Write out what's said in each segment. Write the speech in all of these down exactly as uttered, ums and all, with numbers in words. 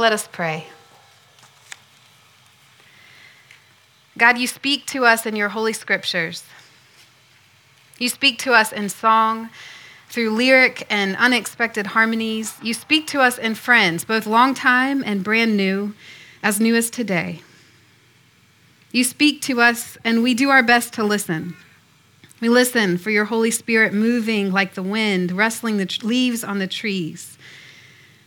Let us pray. God, you speak to us in your holy scriptures. You speak to us in song, through lyric and unexpected harmonies. You speak to us in friends, both long time and brand new, as new as today. You speak to us, and we do our best to listen. We listen for your Holy Spirit moving like the wind, rustling the tr- leaves on the trees.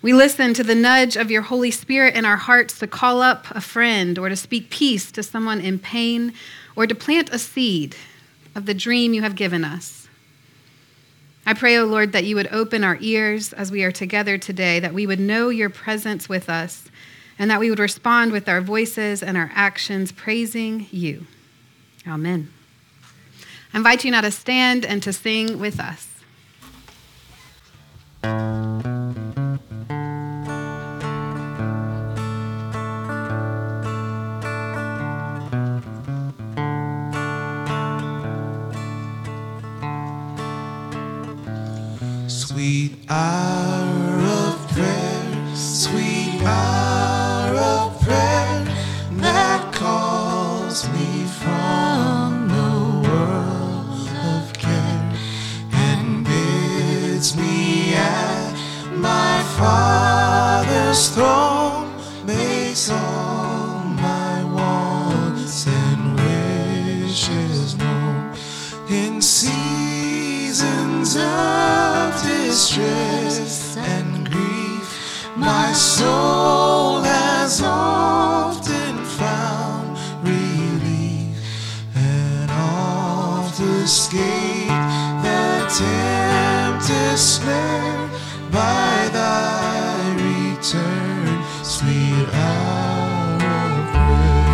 We listen to the nudge of your Holy Spirit in our hearts to call up a friend or to speak peace to someone in pain or to plant a seed of the dream you have given us. I pray, O Lord, that you would open our ears as we are together today, that we would know your presence with us, and that we would respond with our voices and our actions praising you. Amen. I invite you now to stand and to sing with us. Sweet hour of prayer, sweet hour of prayer, that calls me from the world of care, and bids me at my Father's throne, makes all my wants and wishes known. In seasons of distress and grief, my soul has often found relief, and oft escaped the tempter's snare by thy return, sweet hour of prayer.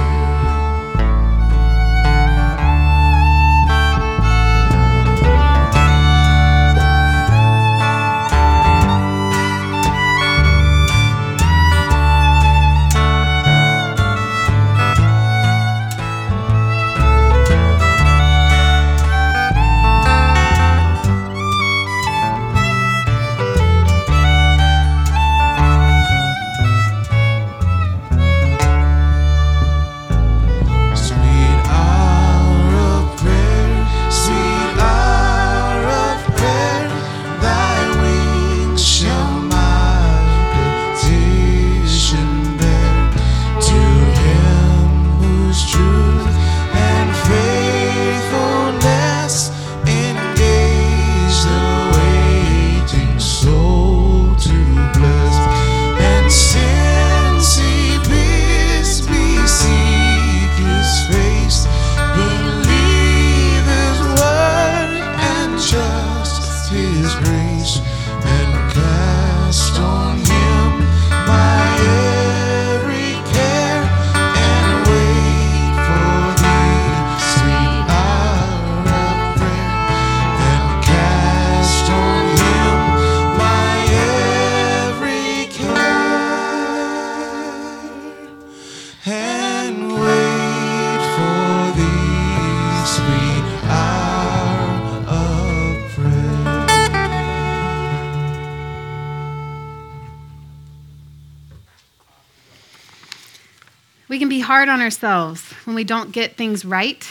We can be hard on ourselves when we don't get things right,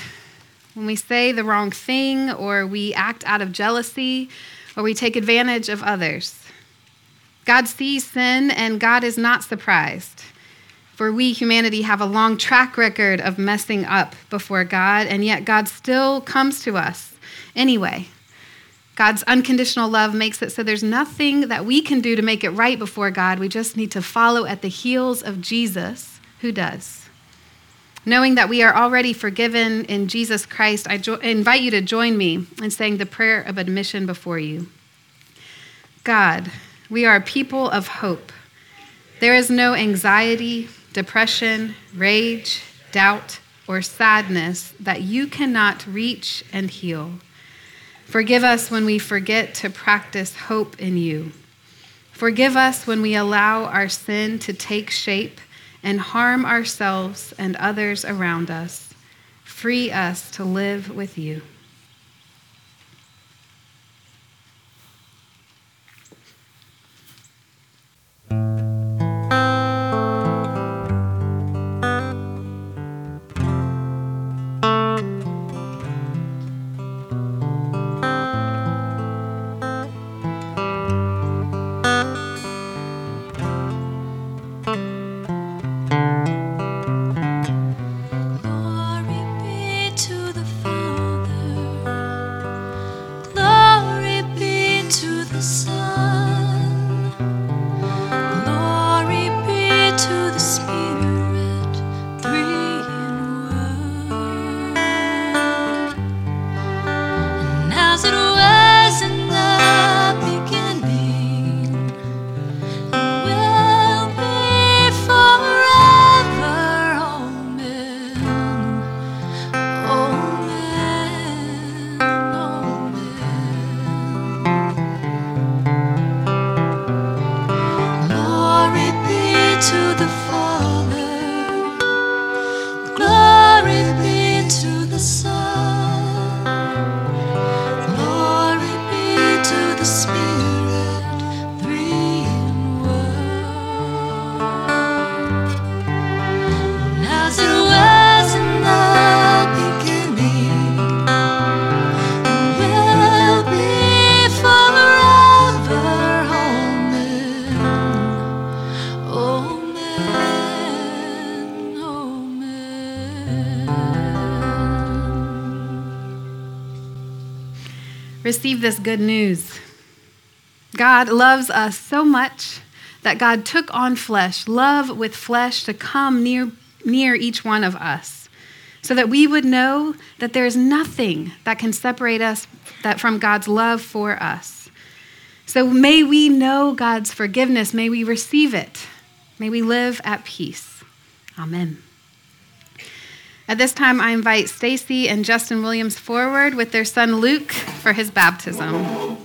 when we say the wrong thing, or we act out of jealousy, or we take advantage of others. God sees sin, and God is not surprised, for we, humanity, have a long track record of messing up before God, and yet God still comes to us anyway. God's unconditional love makes it so there's nothing that we can do to make it right before God. We just need to follow at the heels of Jesus, who does. Knowing that we are already forgiven in Jesus Christ, I jo- invite you to join me in saying the prayer of admission before you. God, we are a people of hope. There is no anxiety, depression, rage, doubt, or sadness that you cannot reach and heal. Forgive us when we forget to practice hope in you. Forgive us when we allow our sin to take shape and harm ourselves and others around us. Free us to live with you. Son, glory be to the Spirit. receive this good news. God loves us so much that God took on flesh, love with flesh, to come near, near each one of us, so that we would know that there is nothing that can separate us that from God's love for us. So may we know God's forgiveness. May we receive it. May we live at peace. Amen. At this time, I invite Stacy and Justin Williams forward with their son Luke for his baptism.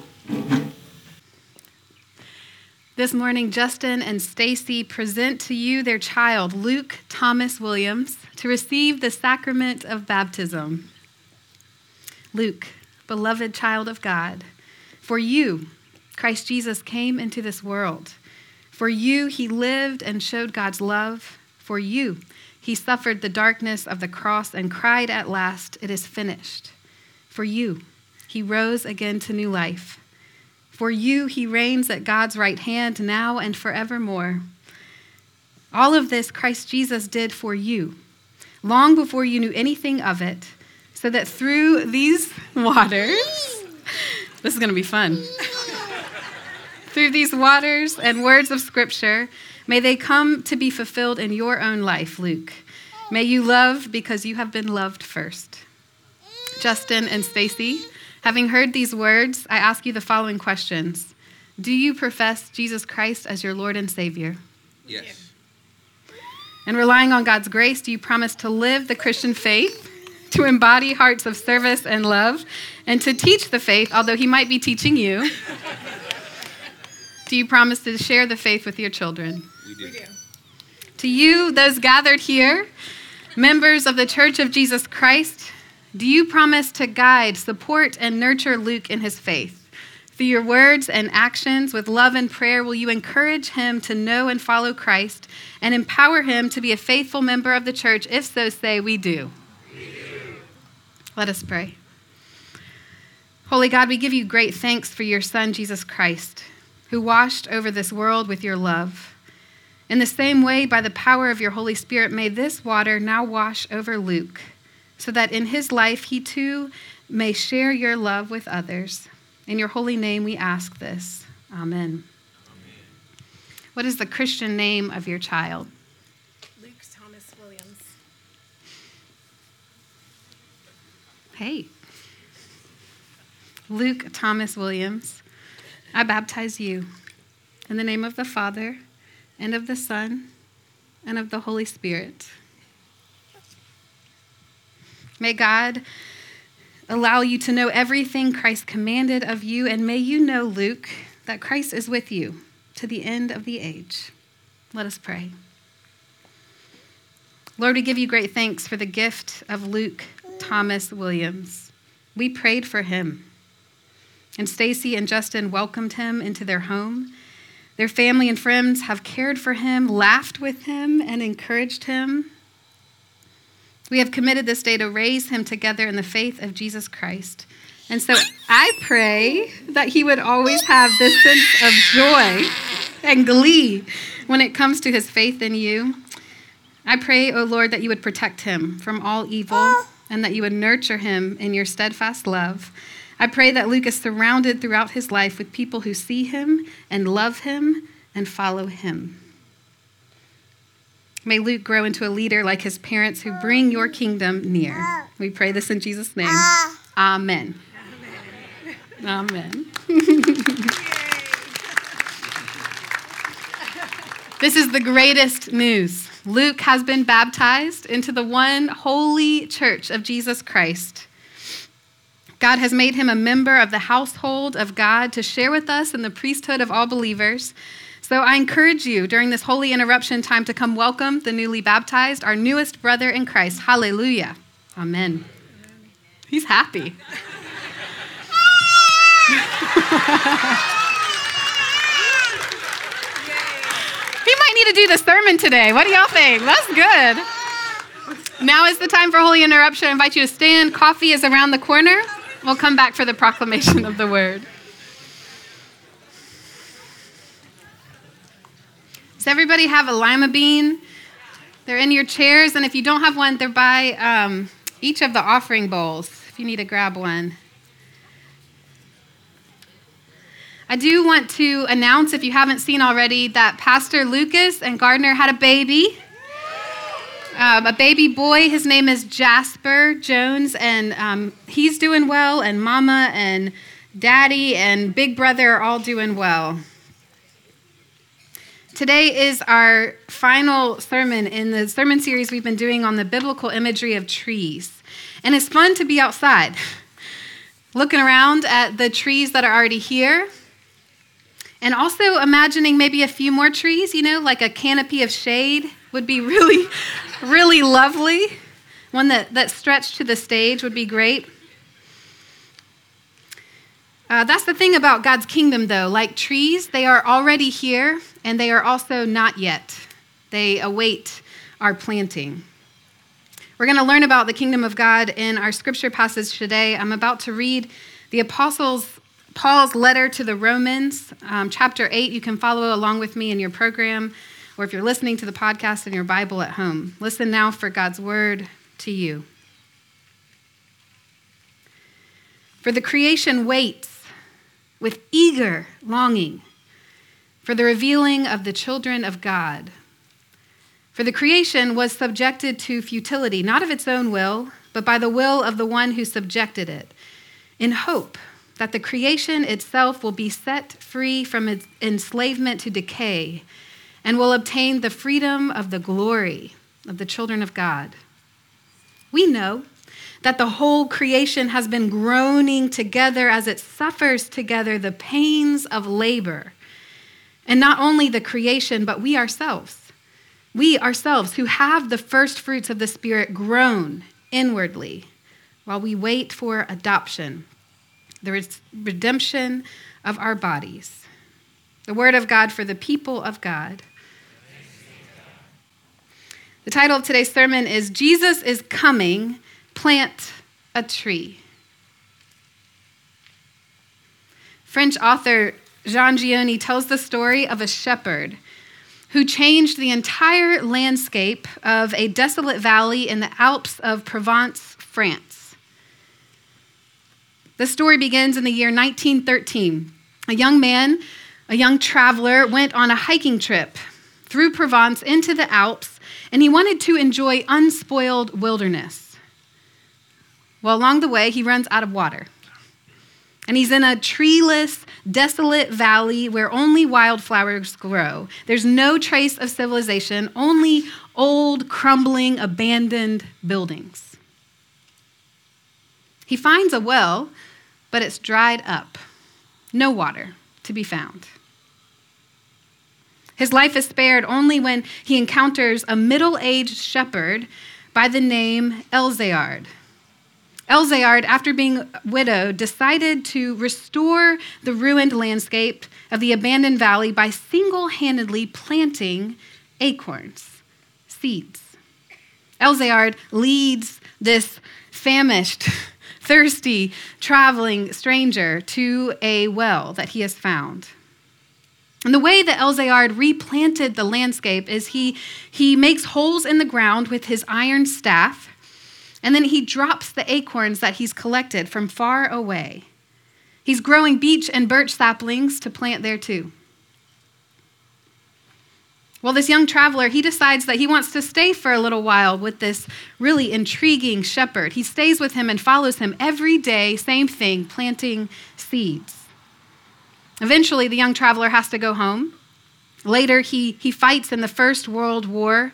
This morning, Justin and Stacy present to you their child, Luke Thomas Williams, to receive the sacrament of baptism. Luke, beloved child of God, for you, Christ Jesus came into this world. For you, he lived and showed God's love. For you, he suffered the darkness of the cross and cried at last, "It is finished." For you, he rose again to new life. For you, he reigns at God's right hand now and forevermore. All of this Christ Jesus did for you, long before you knew anything of it, so that through these waters, this is going to be fun, through these waters and words of Scripture, may they come to be fulfilled in your own life, Luke. May you love because you have been loved first. Justin and Stacy, having heard these words, I ask you the following questions. Do you profess Jesus Christ as your Lord and Savior? Yes. And relying on God's grace, do you promise to live the Christian faith, to embody hearts of service and love, and to teach the faith, although he might be teaching you? Do you promise to share the faith with your children? We do. To you, those gathered here, members of the Church of Jesus Christ, do you promise to guide, support, and nurture Luke in his faith? Through your words and actions, with love and prayer, will you encourage him to know and follow Christ and empower him to be a faithful member of the church? If so, say, we do. We do. Let us pray. Holy God, we give you great thanks for your Son, Jesus Christ, who washed over this world with your love. In the same way, by the power of your Holy Spirit, may this water now wash over Luke, so that in his life he too may share your love with others. In your holy name we ask this. Amen. Amen. What is the Christian name of your child? Luke Thomas Williams. Hey. Luke Thomas Williams. I baptize you in the name of the Father, and of the Son, and of the Holy Spirit. May God allow you to know everything Christ commanded of you, and may you know, Luke, that Christ is with you to the end of the age. Let us pray. Lord, we give you great thanks for the gift of Luke Thomas Williams. We prayed for him. And Stacy and Justin welcomed him into their home. Their family and friends have cared for him, laughed with him, and encouraged him. We have committed this day to raise him together in the faith of Jesus Christ. And so I pray that he would always have this sense of joy and glee when it comes to his faith in you. I pray, O Lord, that you would protect him from all evil and that you would nurture him in your steadfast love. I pray that Luke is surrounded throughout his life with people who see him and love him and follow him. May Luke grow into a leader like his parents who bring your kingdom near. We pray this in Jesus' name. Amen. Amen. Amen. This is the greatest news. Luke has been baptized into the one holy church of Jesus Christ. God has made him a member of the household of God to share with us in the priesthood of all believers. So I encourage you during this holy interruption time to come welcome the newly baptized, our newest brother in Christ. Hallelujah. Amen. He's happy. He might need to do the sermon today. What do y'all think? That's good. Now is the time for holy interruption. I invite you to stand. Coffee is around the corner. We'll come back for the proclamation of the word. Does everybody have a lima bean? They're in your chairs, and if you don't have one, they're by um, each of the offering bowls, if you need to grab one. I do want to announce, if you haven't seen already, that Pastor Lucas and Gardner had a baby, um, a baby boy. His name is Jasper Jones, and um, he's doing well, and Mama and Daddy and Big Brother are all doing well. Today is our final sermon in the sermon series we've been doing on the biblical imagery of trees. And it's fun to be outside, looking around at the trees that are already here, and also imagining maybe a few more trees, you know, like a canopy of shade would be really, really lovely. One that, that stretched to the stage would be great. Uh, that's the thing about God's kingdom, though. Like trees, they are already here, and they are also not yet. They await our planting. We're going to learn about the kingdom of God in our scripture passage today. I'm about to read the apostles, Paul's letter to the Romans, um, chapter eight. You can follow along with me in your program, or if you're listening to the podcast in your Bible at home. Listen now for God's word to you. For the creation waits with eager longing for the revealing of the children of God. For the creation was subjected to futility, not of its own will, but by the will of the one who subjected it, in hope that the creation itself will be set free from its enslavement to decay and will obtain the freedom of the glory of the children of God. We know that the whole creation has been groaning together as it suffers together the pains of labor. And not only the creation, but we ourselves. We ourselves who have the first fruits of the Spirit groan inwardly while we wait for adoption, the redemption of our bodies. The word of God for the people of God. The title of today's sermon is Jesus is Coming, Plant a Tree. French author Jean Giono tells the story of a shepherd who changed the entire landscape of a desolate valley in the Alps of Provence, France. The story begins in the year nineteen thirteen. A young man, a young traveler, went on a hiking trip through Provence into the Alps, and he wanted to enjoy unspoiled wilderness. Well, along the way, he runs out of water. And he's in a treeless, desolate valley where only wildflowers grow. There's no trace of civilization, only old, crumbling, abandoned buildings. He finds a well, but it's dried up. No water to be found. His life is spared only when he encounters a middle-aged shepherd by the name Elzeard. Elzeard, after being widowed, decided to restore the ruined landscape of the abandoned valley by single-handedly planting acorns, seeds. Elzeard leads this famished, thirsty, traveling stranger to a well that he has found. And the way that Elzeard replanted the landscape is he, he makes holes in the ground with his iron staff, and then he drops the acorns that he's collected from far away. He's growing beech and birch saplings to plant there too. Well, this young traveler, he decides that he wants to stay for a little while with this really intriguing shepherd. He stays with him and follows him every day, same thing, planting seeds. Eventually, the young traveler has to go home. Later, he, he fights in the First World War.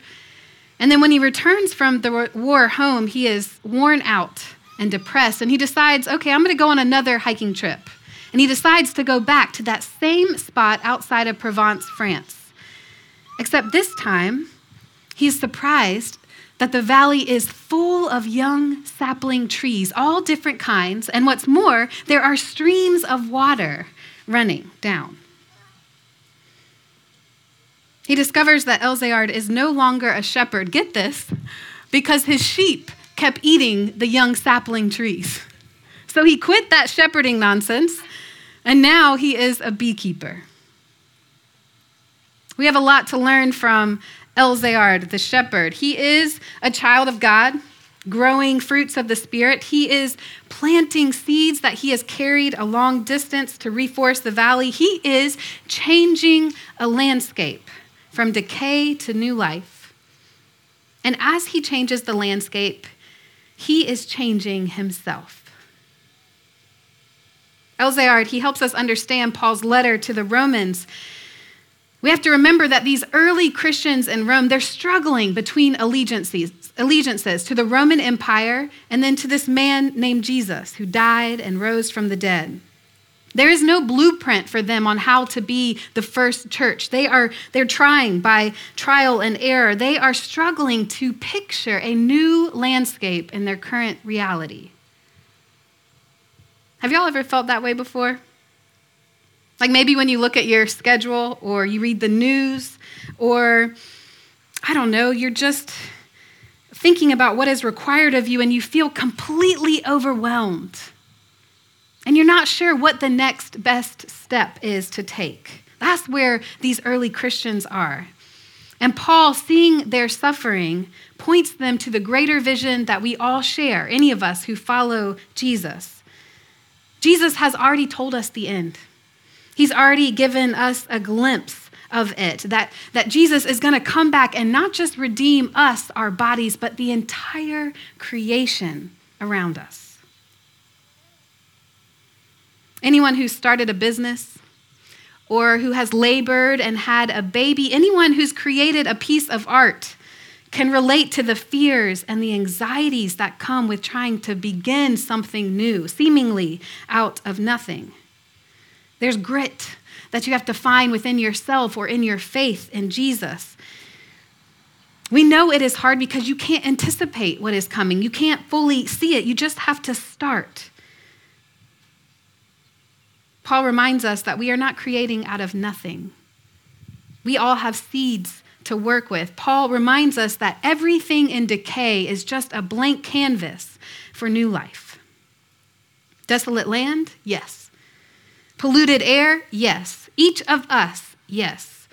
And then when he returns from the war home, he is worn out and depressed, and he decides, okay, I'm going to go on another hiking trip. And he decides to go back to that same spot outside of Provence, France. Except this time, he's surprised that the valley is full of young sapling trees, all different kinds, and what's more, there are streams of water running down. He discovers that Elzeard is no longer a shepherd, get this, because his sheep kept eating the young sapling trees. So he quit that shepherding nonsense, and now he is a beekeeper. We have a lot to learn from Elzeard, the shepherd. He is a child of God, growing fruits of the Spirit. He is planting seeds that he has carried a long distance to reforest the valley. He is changing a landscape from decay to new life. And as he changes the landscape, he is changing himself. Elzeard, he helps us understand Paul's letter to the Romans. We have to remember that these early Christians in Rome, they're struggling between allegiances, allegiances to the Roman Empire and then to this man named Jesus who died and rose from the dead. There is no blueprint for them on how to be the first church. They are, they're trying by trial and error. They are struggling to picture a new landscape in their current reality. Have y'all ever felt that way before? Like maybe when you look at your schedule or you read the news or, I don't know, you're just thinking about what is required of you and you feel completely overwhelmed. And you're not sure what the next best step is to take. That's where these early Christians are. And Paul, seeing their suffering, points them to the greater vision that we all share, any of us who follow Jesus. Jesus has already told us the end. He's already given us a glimpse of it, that, that Jesus is going to come back and not just redeem us, our bodies, but the entire creation around us. Anyone who started a business or who has labored and had a baby, anyone who's created a piece of art can relate to the fears and the anxieties that come with trying to begin something new, seemingly out of nothing. There's grit that you have to find within yourself or in your faith in Jesus. We know it is hard because you can't anticipate what is coming. You can't fully see it. You just have to start. Paul reminds us that we are not creating out of nothing. We all have seeds to work with. Paul reminds us that everything in decay is just a blank canvas for new life. Desolate land? Yes. Polluted air? Yes. Each of us? Yes.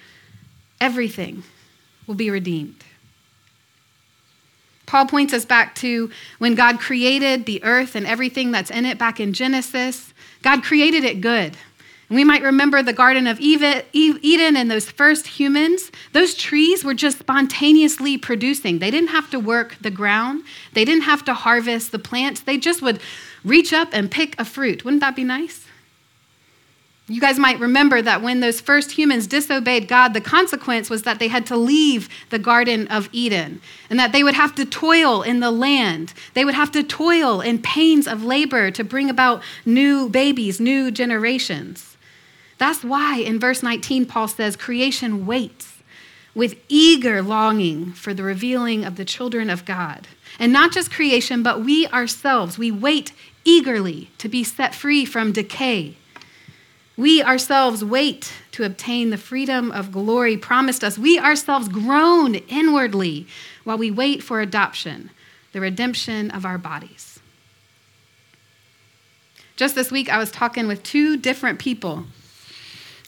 Everything will be redeemed. Paul points us back to when God created the earth and everything that's in it back in Genesis. God created it good. And we might remember the Garden of Eden and those first humans. Those trees were just spontaneously producing. They didn't have to work the ground. They didn't have to harvest the plants. They just would reach up and pick a fruit. Wouldn't that be nice? You guys might remember that when those first humans disobeyed God, the consequence was that they had to leave the Garden of Eden and that they would have to toil in the land. They would have to toil in pains of labor to bring about new babies, new generations. That's why in verse nineteen, Paul says, creation waits with eager longing for the revealing of the children of God. And not just creation, but we ourselves, we wait eagerly to be set free from decay. We ourselves wait to obtain the freedom of glory promised us. We ourselves groan inwardly while we wait for adoption, the redemption of our bodies. Just this week, I was talking with two different people,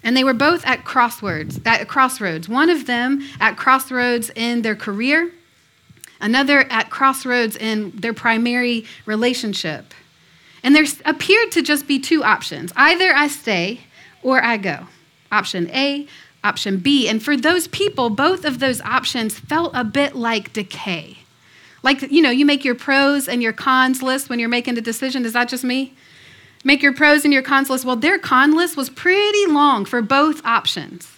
and they were both at crossroads, at crossroads. One of them at crossroads in their career, another at crossroads in their primary relationship. And there appeared to just be two options. Either I stay or I go. Option A, option B. And for those people, both of those options felt a bit like decay. Like, you know, you make your pros and your cons list when you're making a decision. Is that just me? Make your pros and your cons list. Well, their con list was pretty long for both options.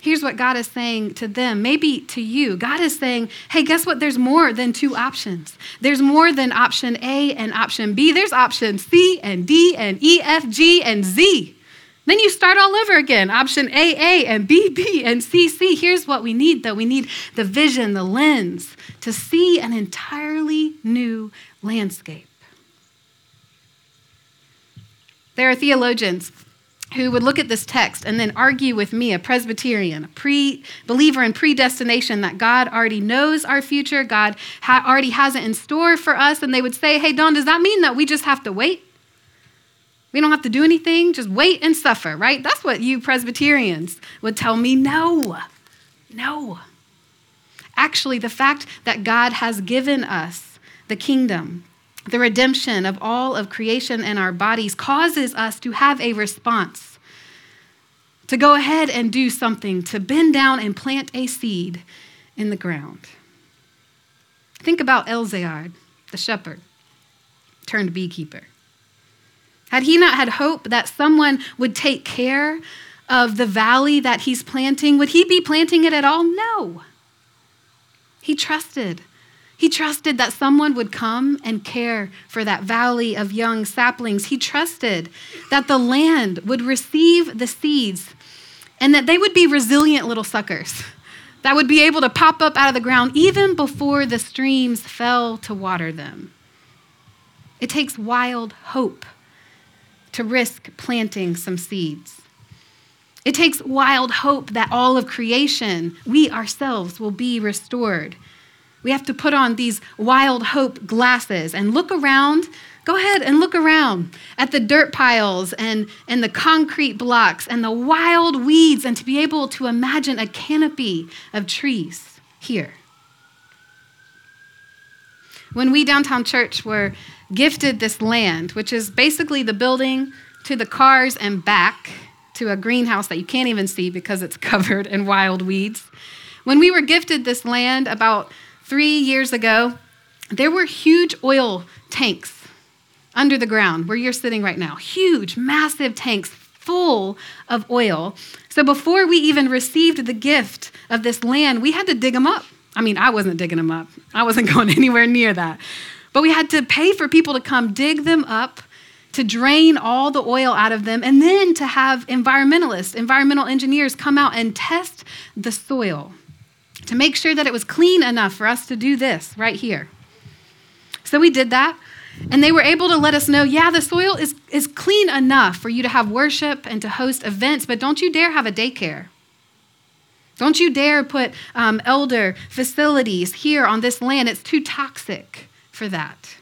Here's what God is saying to them, maybe to you. God is saying, hey, guess what? There's more than two options. There's more than option A and option B. There's option C and D and E, F, G, and Z. Then you start all over again. Option A, A, and B, B, and C, C. Here's what we need, though. We need the vision, the lens, to see an entirely new landscape. There are theologians who would look at this text and then argue with me, a Presbyterian, a pre believer in predestination, that God already knows our future, God ha- already has it in store for us, and they would say, hey, Don, does that mean that we just have to wait? We don't have to do anything, just wait and suffer, right? That's what you Presbyterians would tell me. No, no. Actually, the fact that God has given us the kingdom, the redemption of all of creation and our bodies, causes us to have a response, to go ahead and do something, to bend down and plant a seed in the ground. Think about Elzeard, the shepherd turned beekeeper. Had he not had hope that someone would take care of the valley that he's planting, would he be planting it at all? No. He trusted. He trusted that someone would come and care for that valley of young saplings. He trusted that the land would receive the seeds and that they would be resilient little suckers that would be able to pop up out of the ground even before the streams fell to water them. It takes wild hope to risk planting some seeds. It takes wild hope that all of creation, we ourselves, will be restored. We have to put on these wild hope glasses and look around. Go ahead and look around at the dirt piles and, and the concrete blocks and the wild weeds, and to be able to imagine a canopy of trees here. When we, Downtown Church, were gifted this land, which is basically the building to the cars and back to a greenhouse that you can't even see because it's covered in wild weeds. When we were gifted this land about three years ago, there were huge oil tanks under the ground where you're sitting right now. Huge, massive tanks full of oil. So before we even received the gift of this land, we had to dig them up. I mean, I wasn't digging them up. I wasn't going anywhere near that. But we had to pay for people to come dig them up, to drain all the oil out of them, and then to have environmentalists, environmental engineers come out and test the soil to make sure that it was clean enough for us to do this right here. So we did that, and they were able to let us know, yeah, the soil is, is clean enough for you to have worship and to host events, but don't you dare have a daycare. Don't you dare put um, elder facilities here on this land. It's too toxic for that.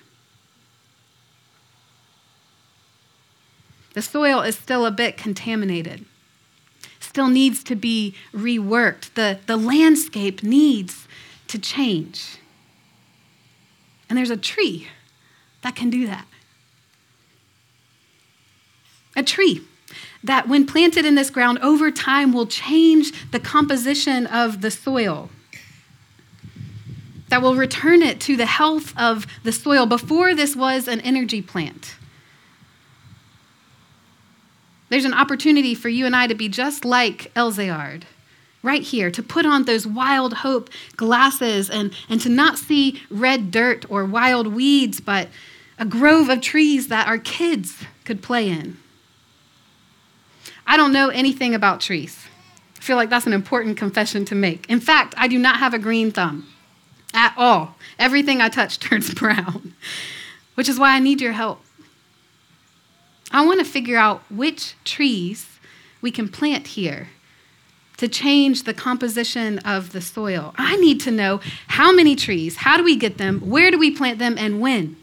The soil is still a bit contaminated, still needs to be reworked. The, the landscape needs to change. And there's a tree that can do that. A tree that, when planted in this ground, over time will change the composition of the soil, that will return it to the health of the soil. Before, this was an energy plant. There's an opportunity for you and I to be just like Elzeard right here, to put on those wild hope glasses and, and to not see red dirt or wild weeds, but a grove of trees that our kids could play in. I don't know anything about trees. I feel like that's an important confession to make. In fact, I do not have a green thumb at all. Everything I touch turns brown, which is why I need your help. I want to figure out which trees we can plant here to change the composition of the soil. I need to know how many trees, how do we get them, where do we plant them, and when.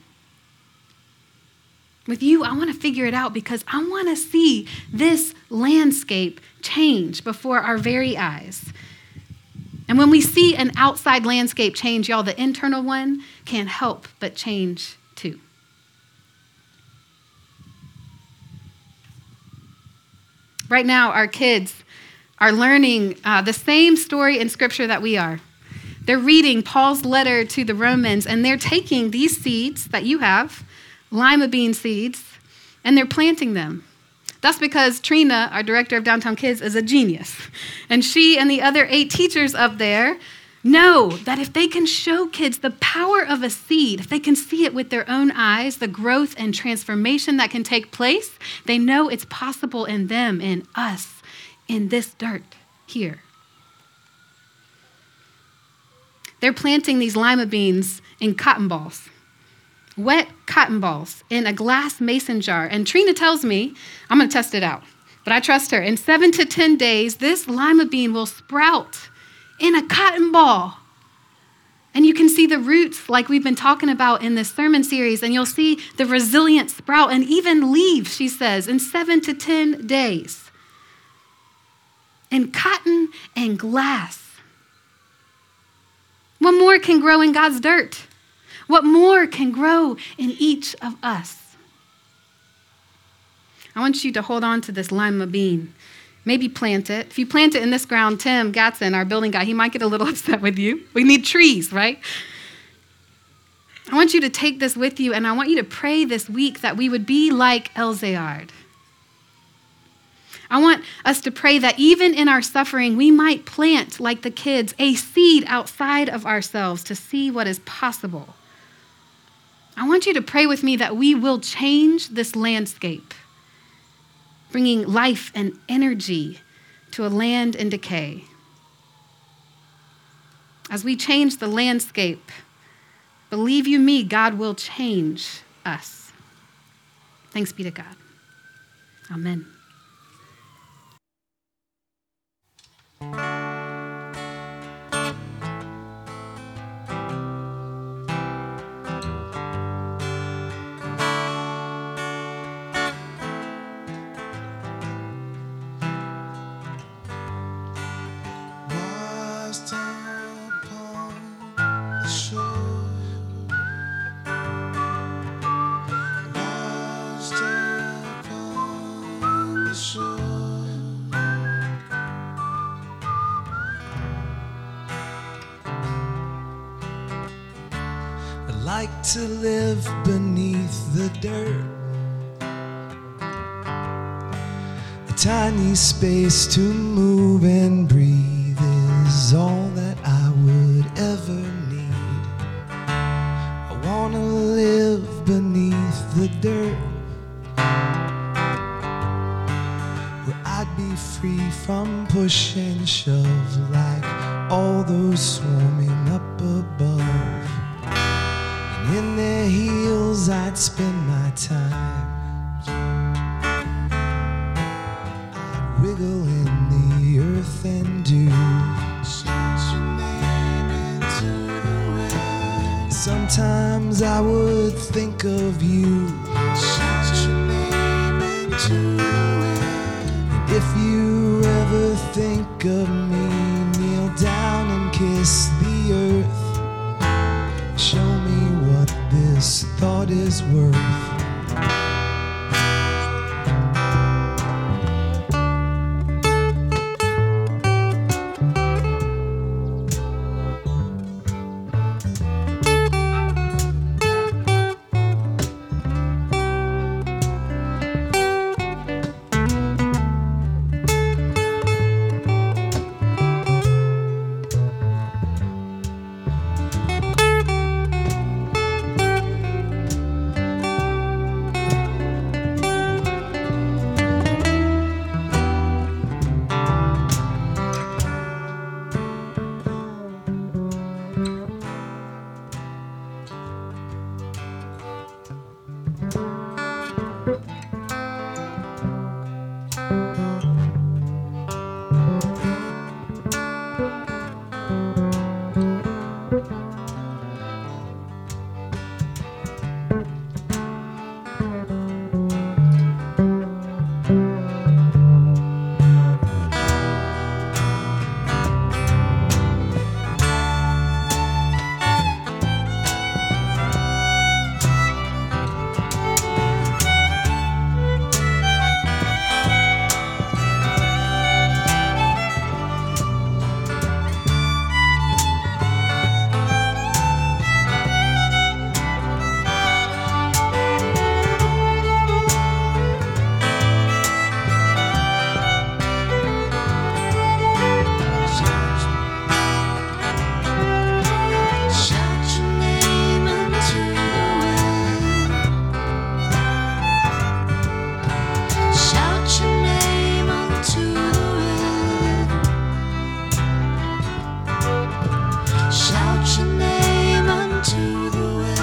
With you, I want to figure it out because I want to see this landscape change before our very eyes. And when we see an outside landscape change, y'all, the internal one can't help but change too. Right now, our kids are learning uh, the same story in Scripture that we are. They're reading Paul's letter to the Romans, and they're taking these seeds that you have, lima bean seeds, and they're planting them. That's because Trina, our director of Downtown Kids, is a genius. And she and the other eight teachers up there know that if they can show kids the power of a seed, if they can see it with their own eyes, the growth and transformation that can take place, they know it's possible in them, in us, in this dirt here. They're planting these lima beans in cotton balls, wet cotton balls in a glass mason jar. And Trina tells me, I'm going to test it out, but I trust her. In seven to ten days, this lima bean will sprout in a cotton ball. And you can see the roots like we've been talking about in this sermon series, and you'll see the resilient sprout and even leaves, she says, in seven to ten days. In cotton and glass. What more can grow in God's dirt? What more can grow in each of us? I want you to hold on to this lima bean. Maybe plant it. If you plant it in this ground, Tim Gatson, our building guy, he might get a little upset with you. We need trees, right? I want you to take this with you, and I want you to pray this week that we would be like Elzeard. I want us to pray that even in our suffering, we might plant, like the kids, a seed outside of ourselves to see what is possible. I want you to pray with me that we will change this landscape, bringing life and energy to a land in decay. As we change the landscape, believe you me, God will change us. Thanks be to God. Amen. Like to live beneath the dirt, a tiny space to move and breathe is all that I would ever need. I want to live beneath the dirt, where I'd be free from push and shove like all those swarming up above. In their heels I'd spend my time, I'd wiggle in the earth and dew, shout your name into the wind. Sometimes I would think of you, shout your name into the wind. And if you ever think of me, kneel down and kiss the earth. Show me what this thought is worth. Shout your name unto the wind.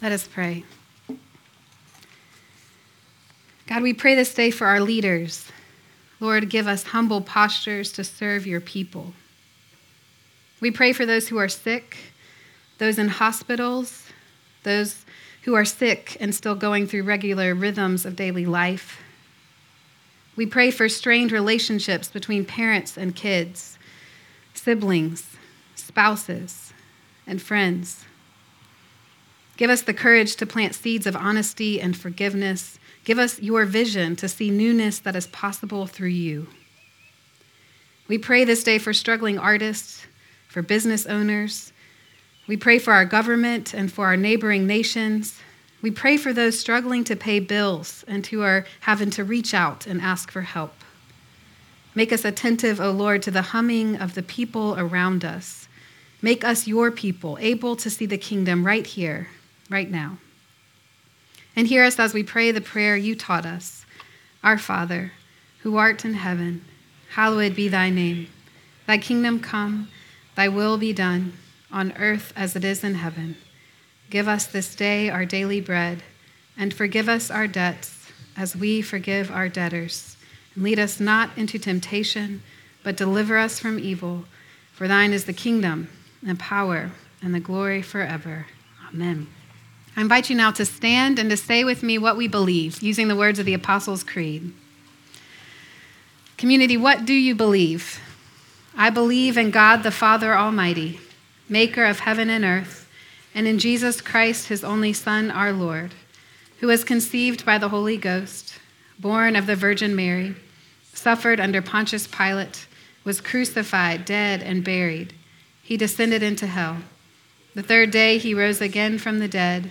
Let us pray. God, we pray this day for our leaders. Lord, give us humble postures to serve your people. We pray for those who are sick, those in hospitals, those who are sick and still going through regular rhythms of daily life. We pray for strained relationships between parents and kids, siblings, spouses, and friends. Give us the courage to plant seeds of honesty and forgiveness. Give us your vision to see newness that is possible through you. We pray this day for struggling artists, for business owners. We pray for our government and for our neighboring nations. We pray for those struggling to pay bills and who are having to reach out and ask for help. Make us attentive, O Lord, to the humming of the people around us. Make us your people, able to see the kingdom right here, right now. And hear us as we pray the prayer you taught us. Our Father, who art in heaven, hallowed be thy name. Thy kingdom come, thy will be done, on earth as it is in heaven. Give us this day our daily bread, and forgive us our debts as we forgive our debtors. And lead us not into temptation, but deliver us from evil. For thine is the kingdom, and the power, and the glory forever. Amen. I invite you now to stand and to say with me what we believe, using the words of the Apostles' Creed. Community, what do you believe? I believe in God the Father Almighty, maker of heaven and earth, and in Jesus Christ, his only Son, our Lord, who was conceived by the Holy Ghost, born of the Virgin Mary, suffered under Pontius Pilate, was crucified, dead, and buried. He descended into hell. The third day he rose again from the dead.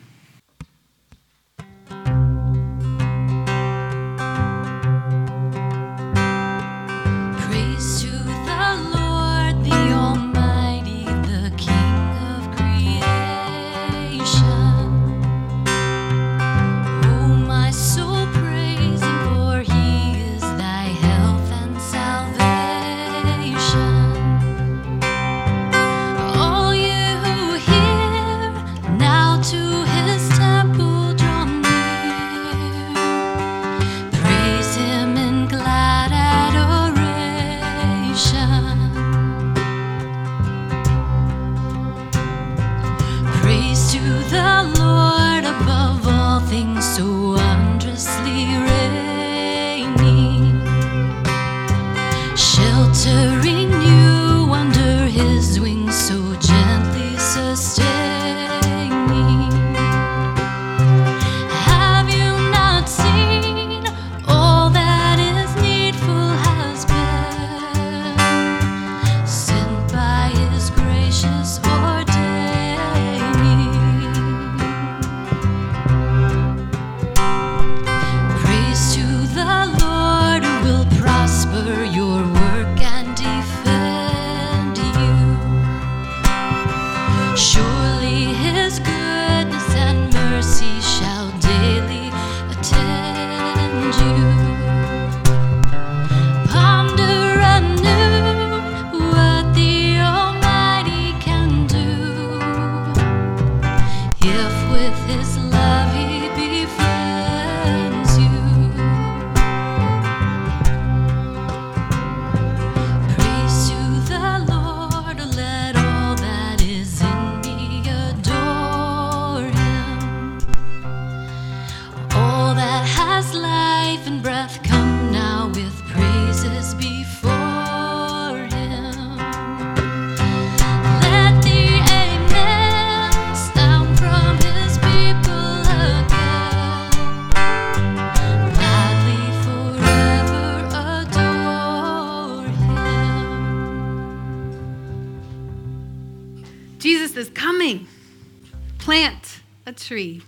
Tree.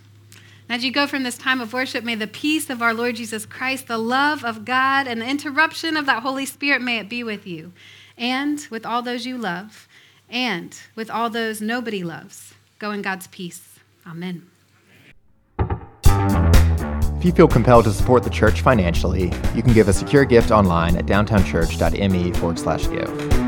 As you go from this time of worship, may the peace of our Lord Jesus Christ, the love of God, and the interruption of that Holy Spirit, may it be with you. and with all those you love, and with all those nobody loves. Go in God's peace. Amen. If you feel compelled to support the church financially, you can give a secure gift online at downtownchurch.me forward slash give.